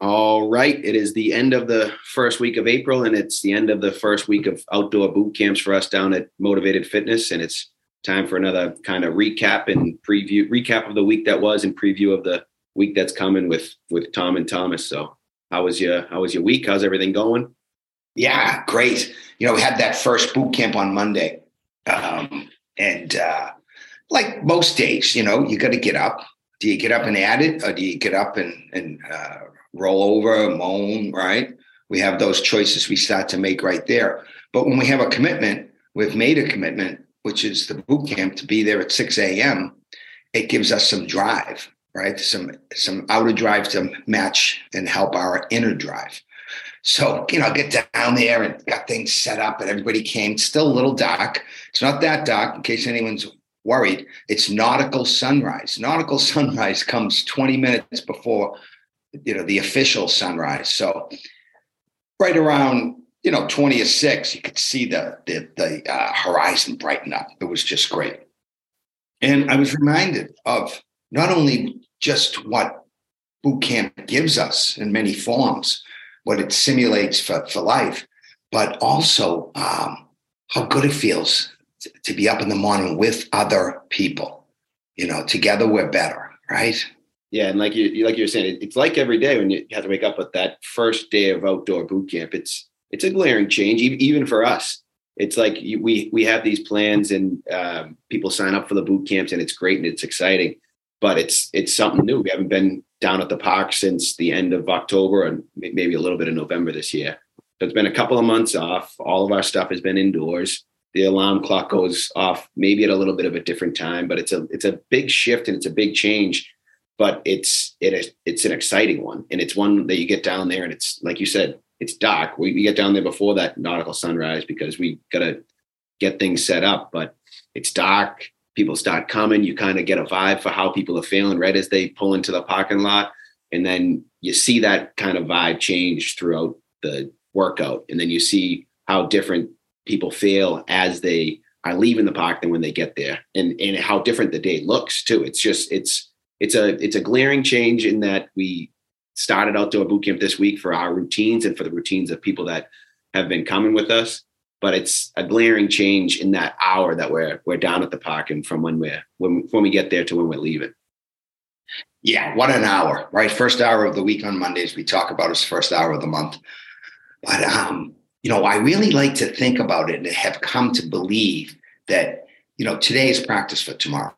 All right. It is the end of the first week of April, and it's the end of the first week of outdoor boot camps for us down at Motivated Fitness. And it's time for another kind of recap and preview, recap of the week that was and preview of the week that's coming with Tom and Thomas. So how was your week? How's everything going? Yeah, great. You know, we had that first boot camp on Monday. And like most days, you know, you got to get up. Do you get up and add it, or do you get up and roll over, moan, right? We have those choices we start to make right there. But when we have a commitment, we've made a commitment, which is the boot camp, to be there at 6 a.m., it gives us some drive, right? Some outer drive to match and help our inner drive. So, you know, get down there and got things set up, and everybody came. It's still a little dark. It's not that dark, in case anyone's worried. It's nautical sunrise. Nautical sunrise comes 20 minutes before, you know, the official sunrise. So right around, you know, 20 or 6, you could see the horizon brighten up. It was just great. And I was reminded of not only just what boot camp gives us in many forms, what it simulates for life, but also how good it feels to be up in the morning with other people. You know, together we're better, right? Yeah, and like you're saying, it's like every day when you have to wake up with that first day of outdoor boot camp. It's a glaring change, even for us. It's like we have these plans, and people sign up for the boot camps, and it's great and it's exciting, but it's something new. We haven't been down at the park since the end of October, and maybe a little bit of November this year. So it's been a couple of months off. All of our stuff has been indoors. The alarm clock goes off maybe at a little bit of a different time, but it's a big shift and it's a big change. But it's an exciting one, and it's one that you get down there, and it's like you said, it's dark. We get down there before that nautical sunrise because we gotta get things set up. But it's dark. People start coming. You kind of get a vibe for how people are feeling right as they pull into the parking lot, and then you see that kind of vibe change throughout the workout, and then you see how different people feel as they are leaving the park than when they get there, and how different the day looks too. It's just it's a glaring change in that we started outdoor boot camp this week for our routines and for the routines of people that have been coming with us. But it's a glaring change in that hour that we're down at the park, and from when we get there to when we're leaving. Yeah, what an hour, right? First hour of the week on Mondays we talk about is first hour of the month. But you know, I really like to think about it and have come to believe that, you know, today is practice for tomorrow.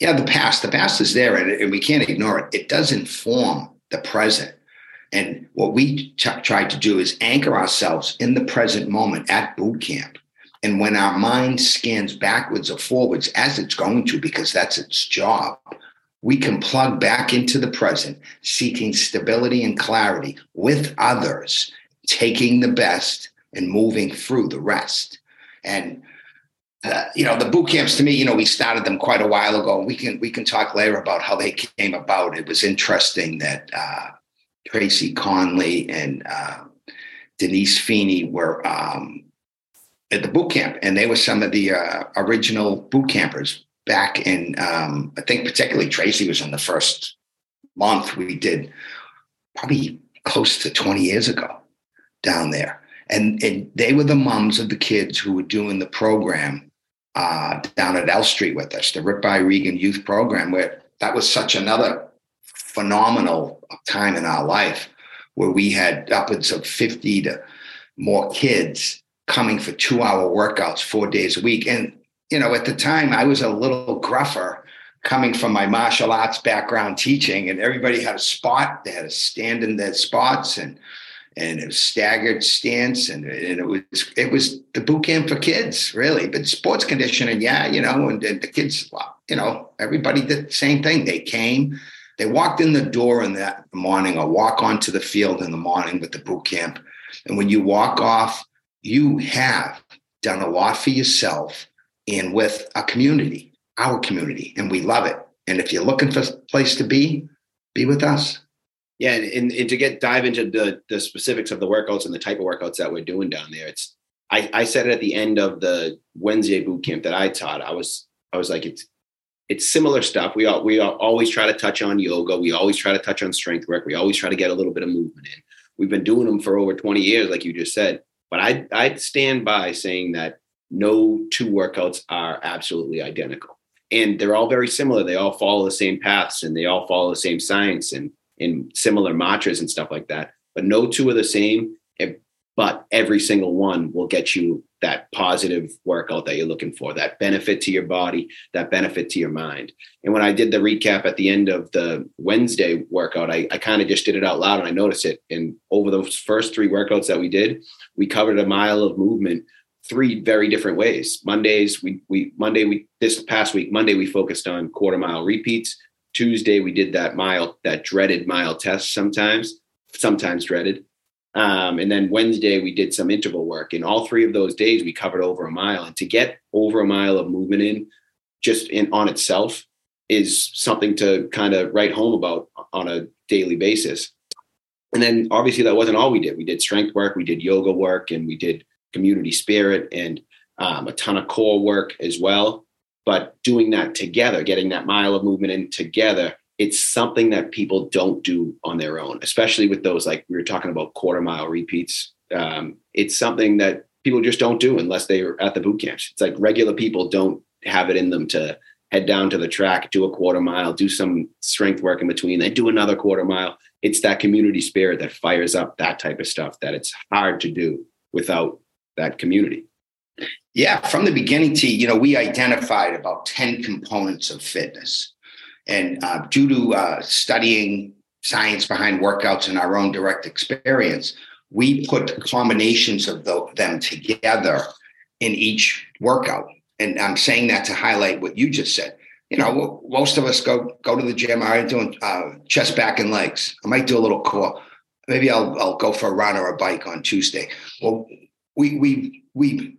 Yeah, the past is there, and we can't ignore it. It does inform the present. And what we try to do is anchor ourselves in the present moment at boot camp. And when our mind scans backwards or forwards, as it's going to, because that's its job, we can plug back into the present, seeking stability and clarity with others, taking the best and moving through the rest. And you know, the boot camps to me, you know, we started them quite a while ago. We can talk later about how they came about. It was interesting that Tracy Conley and Denise Feeney were at the boot camp, and they were some of the original boot campers back in, I think particularly Tracy was in the first month we did, probably close to 20 years ago down there. And they were the moms of the kids who were doing the program down at L Street with us, the Rip by Regan Youth Program, where that was such another phenomenal time in our life, where we had upwards of 50 to more kids coming for 2-hour workouts 4 days a week. And, you know, at the time I was a little gruffer coming from my martial arts background teaching, and everybody had a spot. They had to stand in their spots, and it was staggered stance, and it was the boot camp for kids, really. But sports conditioning, yeah, you know, and the kids, you know, everybody did the same thing. They came, they walked in the door in the morning, or walk onto the field in the morning with the boot camp. And when you walk off, you have done a lot for yourself and with a community, our community, and we love it. And if you're looking for a place to be with us. Yeah, and to dive into the specifics of the workouts and the type of workouts that we're doing down there, I said it at the end of the Wednesday boot camp that I taught. I was like, it's it's similar stuff. We always try to touch on yoga. We always try to touch on strength work. We always try to get a little bit of movement in. We've been doing them for over 20 years, like you just said. But I'd stand by saying that no two workouts are absolutely identical. And they're all very similar. They all follow the same paths and they all follow the same science and similar mantras and stuff like that. But no two are the same. But every single one will get you that positive workout that you're looking for, that benefit to your body, that benefit to your mind. And when I did the recap at the end of the Wednesday workout, I kind of just did it out loud and I noticed it. And over those first three workouts that we did, we covered a mile of movement three very different ways. This past week, Monday, we focused on quarter mile repeats. Tuesday, we did that dreaded mile test sometimes dreaded. And then Wednesday, we did some interval work. And all three of those days, we covered over a mile. And to get over a mile of movement in just in on itself is something to kind of write home about on a daily basis. And then obviously that wasn't all we did. We did strength work, we did yoga work, and we did community spirit and a ton of core work as well. But doing that together, getting that mile of movement in together, it's something that people don't do on their own, especially with those, like we were talking about, quarter mile repeats. It's something that people just don't do unless they are at the boot camps. It's like regular people don't have it in them to head down to the track, do a quarter mile, do some strength work in between, then do another quarter mile. It's that community spirit that fires up that type of stuff that it's hard to do without that community. Yeah. From the beginning to, we identified about 10 components of fitness. And due to studying science behind workouts and our own direct experience, we put combinations of them together in each workout. And I'm saying that to highlight what you just said. Most of us go to the gym. I'm doing chest, back, and legs. I might do a little core. Maybe I'll go for a run or a bike on Tuesday. Well, we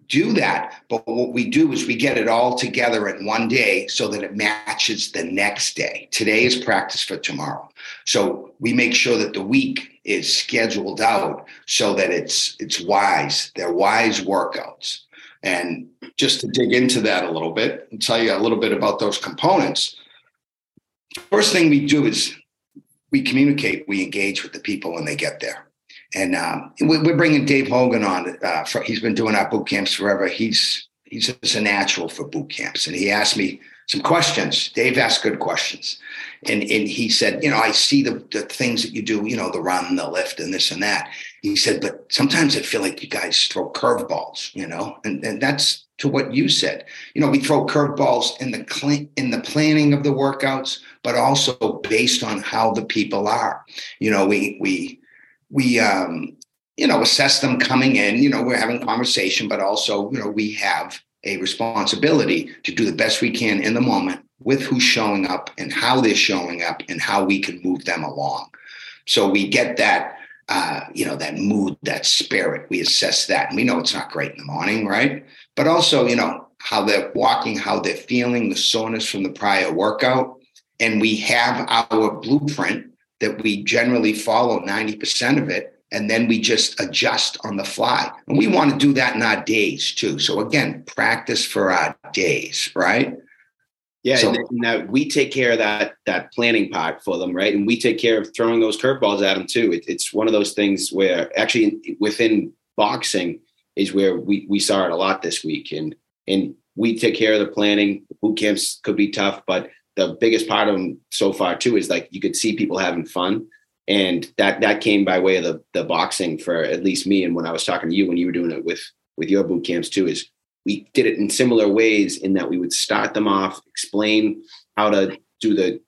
do that, but what we do is we get it all together in one day so that it matches the next day. Today is practice for tomorrow. So we make sure that the week is scheduled out so that it's wise. They're wise workouts. And just to dig into that a little bit and tell you a little bit about those components, first thing we do is we communicate, we engage with the people when they get there. And we're bringing Dave Hogan on. He's been doing our boot camps forever. He's just a natural for boot camps. And he asked me some questions. Dave asked good questions. And he said, I see the things that you do, the run, the lift, and this and that. He said, but sometimes I feel like you guys throw curveballs, and that's to what you said. We throw curveballs in the planning of the workouts, but also based on how the people are. We assess them coming in, we're having a conversation, but also, we have a responsibility to do the best we can in the moment with who's showing up and how they're showing up and how we can move them along. So we get that, that mood, that spirit, we assess that, and we know it's not great in the morning, right? But also, how they're walking, how they're feeling, the soreness from the prior workout. And we have our blueprint that we generally follow 90% of it, and then we just adjust on the fly. And we want to do that in our days too. So again, practice for our days, right? Yeah, so, and that we take care of that planning part for them, right? And we take care of throwing those curveballs at them too. It's one of those things where actually within boxing is where we saw it a lot this week. And we take care of the planning. Boot camps could be tough, but the biggest part of them so far too is like you could see people having fun, and that came by way of the boxing for at least me. And when I was talking to you, when you were doing it with your boot camps too, is we did it in similar ways in that we would start them off, explain how to do the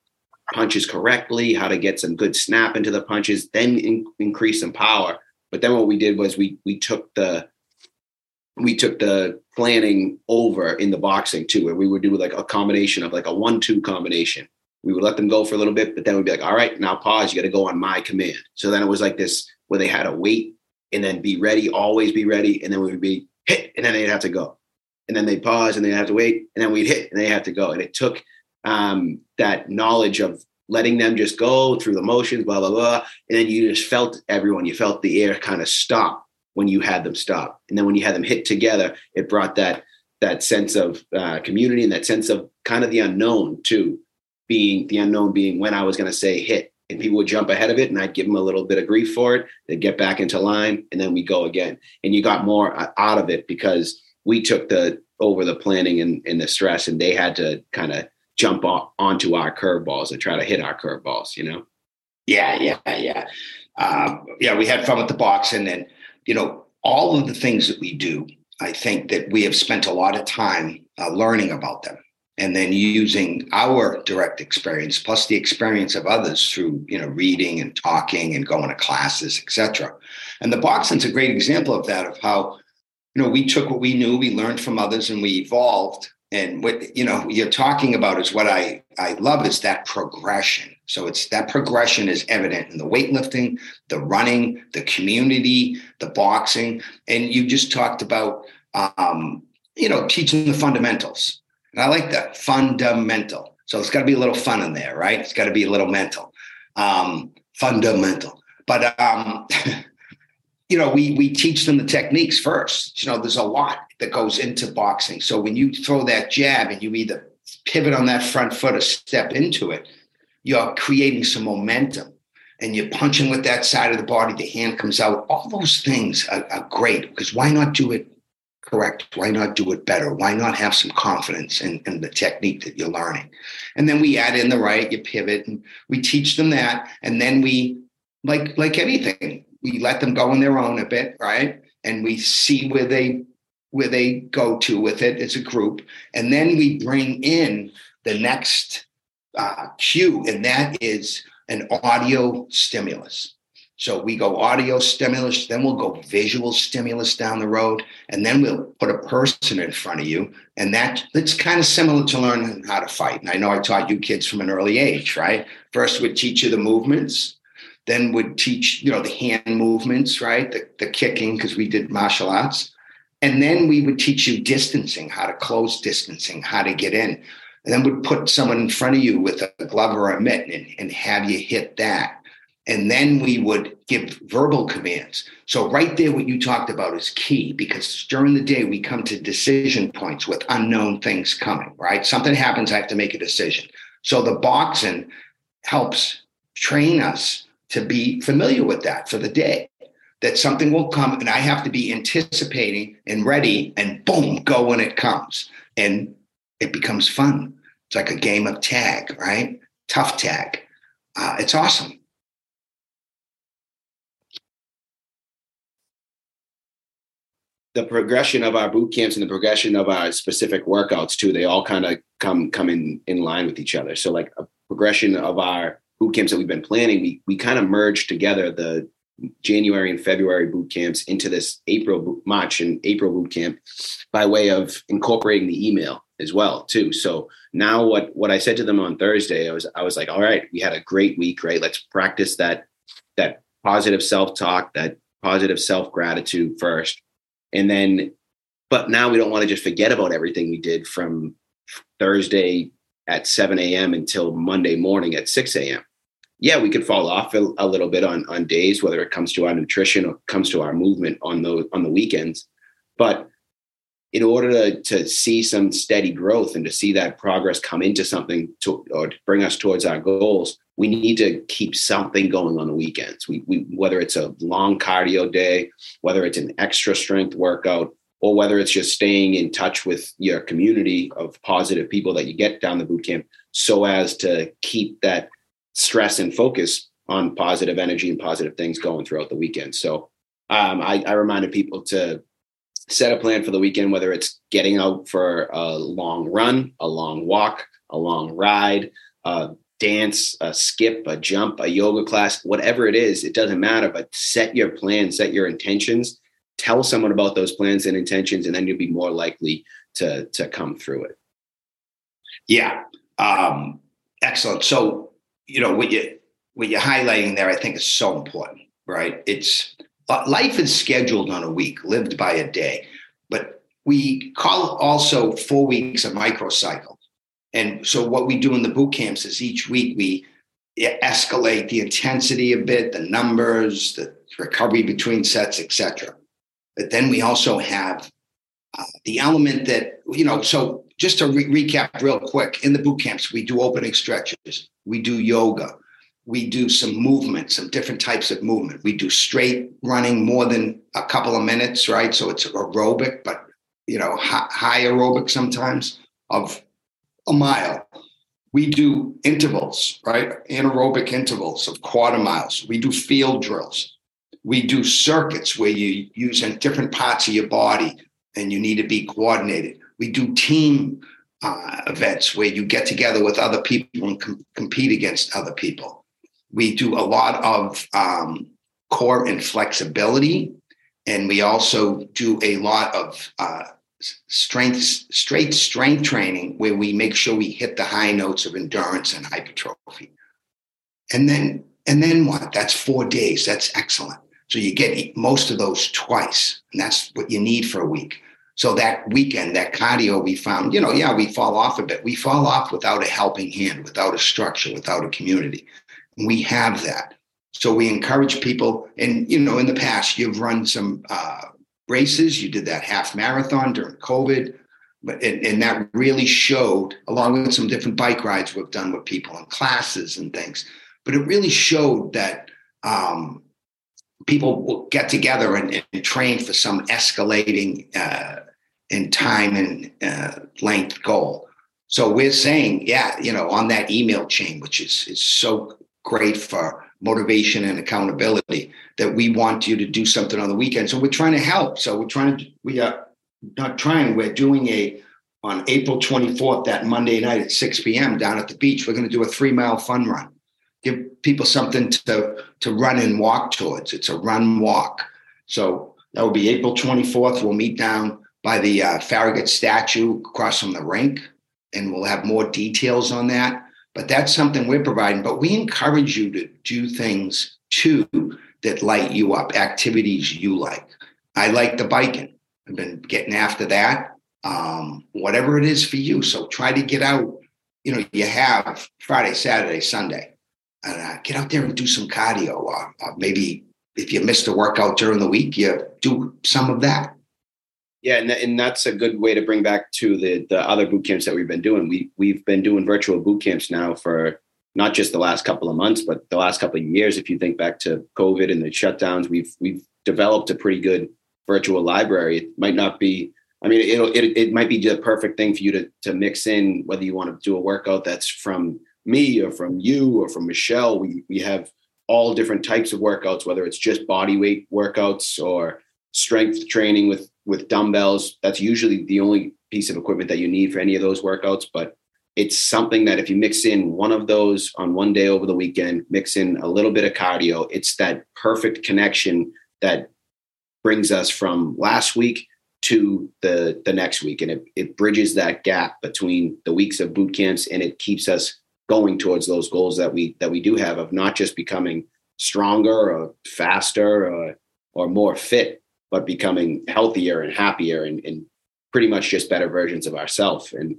punches correctly, how to get some good snap into the punches, then increase some power. But then what we did was we took the planning over in the boxing too, where we would do like a combination of like a 1-2 combination. We would let them go for a little bit, but then we'd be like, all right, now pause. You got to go on my command. So then it was like this where they had to wait and then be ready, always be ready. And then we would be hit and then they'd have to go. And then they'd pause and they'd have to wait. And then we'd hit and they have to go. And it took that knowledge of letting them just go through the motions, blah, blah, blah. And then you just felt everyone, you felt the air kind of stop when you had them stop. And then when you had them hit together, it brought that sense of community and that sense of kind of the unknown too, being when I was going to say hit, and people would jump ahead of it and I'd give them a little bit of grief for it. They'd get back into line and then we go again. And you got more out of it because we took over the planning and the stress, and they had to kind of jump onto our curveballs and try to hit our curveballs, you know? Yeah. We had fun with the boxing, and, you know, all of the things that we do, I think that we have spent a lot of time learning about them, and then using our direct experience plus the experience of others through, you know, reading and talking and going to classes, et cetera. And the boxing's a great example of that, of how, you know, we took what we knew, we learned from others, and we evolved. And what, you know, you're talking about is what I love is that progression. So it's that progression is evident in the weightlifting, the running, the community, the boxing. And you just talked about, you know, teaching the fundamentals. And I like that, fundamental. So it's got to be a little fun in there, right? It's got to be a little mental, fundamental. But, you know, we teach them the techniques first. You know, there's a lot that goes into boxing. So when you throw that jab and you either pivot on that front foot or step into it, you're creating some momentum, and you're punching with that side of the body, the hand comes out. All those things are great, because why not do it correct? Why not do it better? Why not have some confidence in the technique that you're learning? And then we add in the right, you pivot, and we teach them that. And then we, like anything, we let them go on their own a bit, right? And we see where they go to with it as a group. And then we bring in the next cue, and that is an audio stimulus. So we go audio stimulus, then we'll go visual stimulus down the road, and then we'll put a person in front of you. And that's kind of similar to learning how to fight. And I know I taught you kids from an early age, right? First, we'd teach you the movements. Then we'd teach, you know, the hand movements, right? The kicking, because we did martial arts. And then we would teach you distancing, how to close distancing, how to get in. And then we'd put someone in front of you with a glove or a mitt and have you hit that. And then we would give verbal commands. So right there, what you talked about is key, because during the day, we come to decision points with unknown things coming, right? Something happens, I have to make a decision. So the boxing helps train us to be familiar with that for the day, that something will come and I have to be anticipating and ready, and boom, go when it comes. And it becomes fun. It's like a game of tag, right? Tough tag. It's awesome. The progression of our boot camps and the progression of our specific workouts too, they all kind of come in line with each other. So like a progression of our boot camps that we've been planning, we kind of merged together the January and February boot camps into this March and April boot camp by way of incorporating the email as well too. So now what I said to them on Thursday, I was like, all right, we had a great week, right? Let's practice that positive self-talk, that positive self-gratitude first. And then, but now we don't want to just forget about everything we did from Thursday at 7 a.m. until Monday morning at 6 a.m. Yeah, we could fall off a little bit on days, whether it comes to our nutrition or comes to our movement on the weekends. But in order to see some steady growth and to see that progress come into something or bring us towards our goals, we need to keep something going on the weekends. We whether it's a long cardio day, whether it's an extra strength workout, or whether it's just staying in touch with your community of positive people that you get down the boot camp, so as to keep that stress and focus on positive energy and positive things going throughout the weekend. So I reminded people to set a plan for the weekend, whether it's getting out for a long run, a long walk, a long ride, dance, a skip, a jump, a yoga class, whatever it is, it doesn't matter, but set your plan, set your intentions, tell someone about those plans and intentions, and then you'll be more likely to come through it. Yeah. Excellent. So, you know, what you're highlighting there, I think is so important, right? It's life is scheduled on a week, lived by a day, but we call also 4 weeks a microcycle. And so what we do in the boot camps is each week we escalate the intensity a bit, the numbers, the recovery between sets, et cetera. But then we also have the element that, you know, so just to recap real quick, in the boot camps, we do opening stretches. We do yoga. We do some movement, some different types of movement. We do straight running more than a couple of minutes, right? So it's aerobic, but, you know, high aerobic sometimes of a mile. We do intervals, right? Anaerobic intervals of quarter miles. We do field drills. We do circuits where you use different parts of your body and you need to be coordinated. We do team events where you get together with other people and compete against other people. We do a lot of core and flexibility. And we also do a lot of strength training where we make sure we hit the high notes of endurance and hypertrophy. And then what? That's 4 days. That's excellent. So you get most of those twice, and that's what you need for a week. So that weekend, that cardio, we found, you know, yeah, we fall off a bit. We fall off without a helping hand, without a structure, without a community. And we have that. So we encourage people. And, you know, in the past, you've run some races. You did that half marathon during COVID. But and that really showed, along with some different bike rides we've done with people and classes and things. But it really showed that people will get together and train for some escalating in time and length goal. So we're saying, yeah, you know, on that email chain, which is so great for motivation and accountability, that we want you to do something on the weekend. So we're trying to help. So we're doing on April 24th, that Monday night at 6 p.m. down at the beach, we're going to do a 3-mile fun run. Give people something to run and walk towards. It's a run walk. So that will be April 24th. We'll meet down by the Farragut statue across from the rink, and we'll have more details on that. But that's something we're providing. But we encourage you to do things, too, that light you up, activities you like. I like the biking. I've been getting after that, whatever it is for you. So try to get out. You know, you have Friday, Saturday, Sunday. And get out there and do some cardio. Or maybe if you missed a workout during the week, you do some of that. Yeah, and that's a good way to bring back to the other boot camps that we've been doing. We've been doing virtual boot camps now for not just the last couple of months, but the last couple of years. If you think back to COVID and the shutdowns, we've developed a pretty good virtual library. It might not be. I mean, it might be the perfect thing for you to mix in, whether you want to do a workout that's from me or from you or from Michelle. We have all different types of workouts, whether it's just body weight workouts or strength training with dumbbells. That's usually the only piece of equipment that you need for any of those workouts. But it's something that if you mix in one of those on one day over the weekend, mix in a little bit of cardio, it's that perfect connection that brings us from last week to the next week. And it bridges that gap between the weeks of boot camps, and it keeps us going towards those goals that we do have of not just becoming stronger or faster or more fit, but becoming healthier and happier and pretty much just better versions of ourselves. And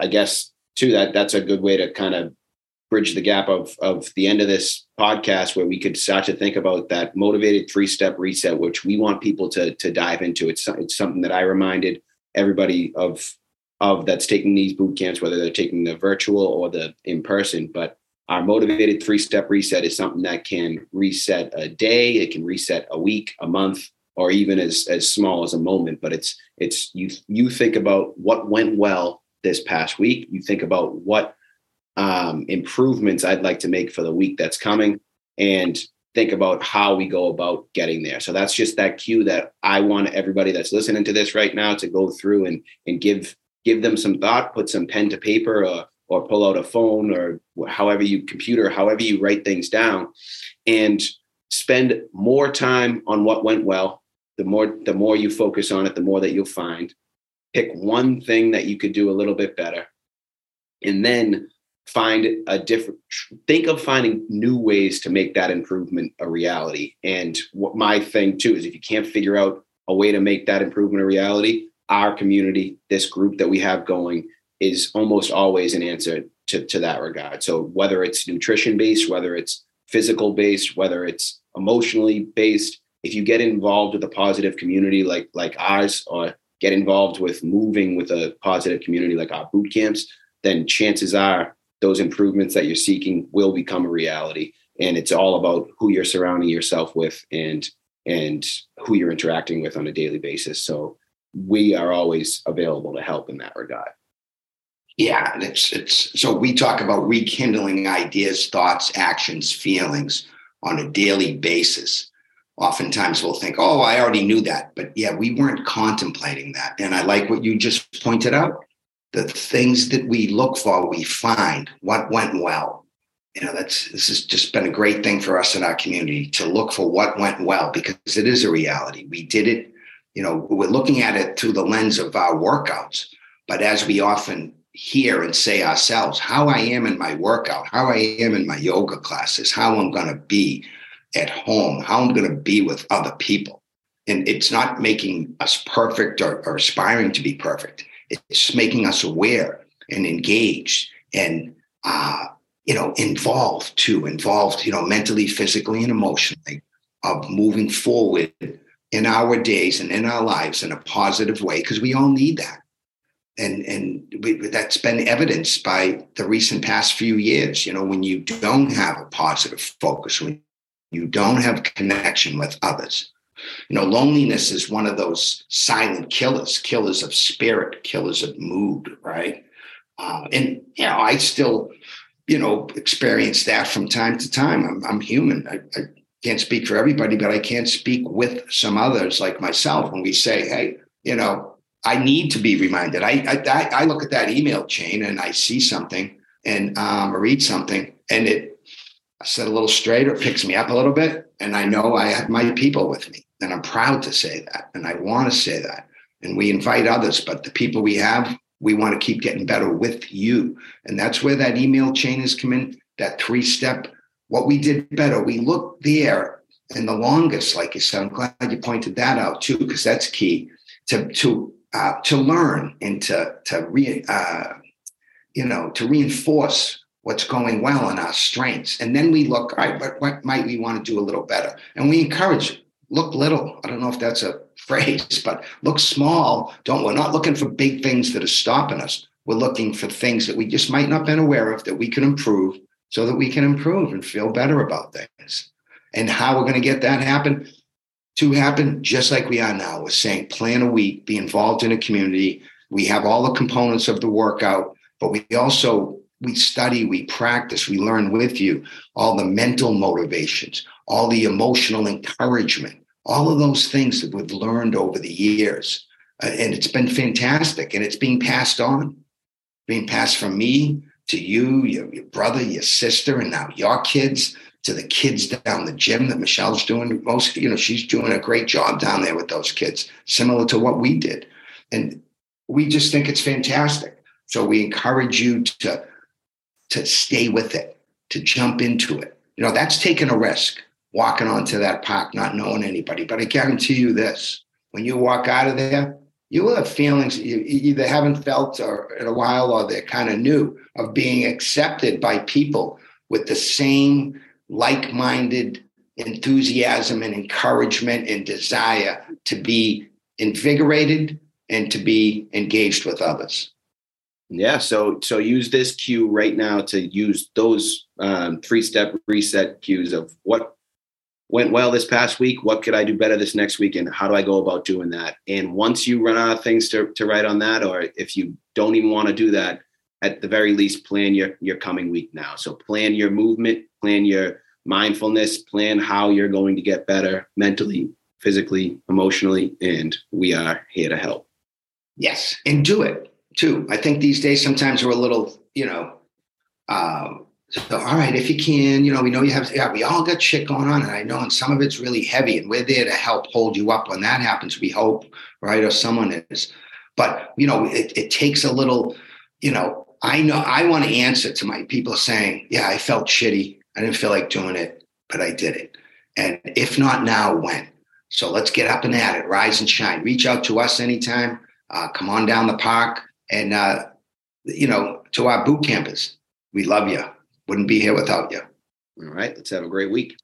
I guess too, that's a good way to kind of bridge the gap of the end of this podcast, where we could start to think about that motivated 3-step reset, which we want people to dive into. It's something that I reminded everybody of that's taking these boot camps, whether they're taking the virtual or the in-person. But our motivated 3-step reset is something that can reset a day, it can reset a week, a month, or even as small as a moment. But it's you think about what went well this past week. You think about what improvements I'd like to make for the week that's coming, and think about how we go about getting there. So that's just that cue that I want everybody that's listening to this right now to go through and give them some thought, put some pen to paper or pull out a phone or however you write things down, and spend more time on what went well. The more you focus on it, the more that you'll find. Pick one thing that you could do a little bit better, and then think of finding new ways to make that improvement a reality. And what my thing too is, if you can't figure out a way to make that improvement a reality, our community, this group that we have going, is almost always an answer to that regard. So whether it's nutrition-based, whether it's physical-based, whether it's emotionally based, if you get involved with a positive community like ours, or get involved with moving with a positive community like our boot camps, then chances are those improvements that you're seeking will become a reality. And it's all about who you're surrounding yourself with and who you're interacting with on a daily basis. So we are always available to help in that regard. Yeah. And it's so we talk about rekindling ideas, thoughts, actions, feelings on a daily basis. Oftentimes we'll think, oh, I already knew that. But yeah, we weren't contemplating that. And I like what you just pointed out. The things that we look for, we find what went well. You know, this has just been a great thing for us in our community to look for what went well, because it is a reality. We did it, you know, we're looking at it through the lens of our workouts. But as we often hear and say ourselves, how I am in my workout, how I am in my yoga classes, how I'm going to be at home, how I'm going to be with other people. And it's not making us perfect or aspiring to be perfect. It's making us aware and engaged and, involved, you know, mentally, physically, and emotionally of moving forward in our days and in our lives in a positive way, because we all need that. And that's been evidenced by the recent past few years. You know, when you don't have a positive focus, when you don't have connection with others, you know, loneliness is one of those silent killers of spirit, killers of mood, right? And, you know, I still, you know, experience that from time to time. I'm human. I can't speak for everybody, but I can speak with some others like myself when we say, hey, you know, I need to be reminded. I look at that email chain and I see something and or read something and it set a little straight or picks me up a little bit. And I know I have my people with me, and I'm proud to say that. And I want to say that. And we invite others, but the people we have, we want to keep getting better with you. And that's where that email chain has come in, that 3-step, what we did better. We look there in the longest, like you said. I'm glad you pointed that out too, because that's key to learn and to reinforce what's going well in our strengths. And then we look, all right, but what might we want to do a little better? And we encourage, look little. I don't know if that's a phrase, but look small. We're not looking for big things that are stopping us. We're looking for things that we just might not been aware of that we can improve, so that we can improve and feel better about things. And how we're going to get that happen? To happen just like we are now. We're saying plan a week, be involved in a community. We have all the components of the workout, but we study, we practice, we learn with you all the mental motivations, all the emotional encouragement, all of those things that we've learned over the years. And it's been fantastic. And it's being passed from me to you, your brother, your sister, and now your kids, to the kids down the gym that Michelle's doing. Most, you know, she's doing a great job down there with those kids, similar to what we did. And we just think it's fantastic. So we encourage you to stay with it, to jump into it. You know, that's taking a risk, walking onto that park, not knowing anybody. But I guarantee you this, when you walk out of there, you will have feelings you either haven't felt or in a while, or they're kind of new, of being accepted by people with the same like-minded enthusiasm and encouragement and desire to be invigorated and to be engaged with others. Yeah. So use this cue right now to use those 3-step reset cues of what went well this past week. What could I do better this next week? And how do I go about doing that? And once you run out of things to write on that, or if you don't even want to do that, at the very least, plan your coming week now. So plan your movement, plan your mindfulness, plan how you're going to get better mentally, physically, emotionally, and we are here to help. Yes, and do it too. I think these days sometimes we're a little, you know, all right, if you can, you know, we know you have, we all got shit going on, and I know, and some of it's really heavy, and we're there to help hold you up when that happens, we hope, right, or someone is. But, you know, it takes a little, you know I want to answer to my people saying, yeah, I felt shitty. I didn't feel like doing it, but I did it. And if not now, when? So let's get up and at it, rise and shine, reach out to us anytime. Come on down the park and, you know, to our boot campers. We love you. Wouldn't be here without you. All right. Let's have a great week.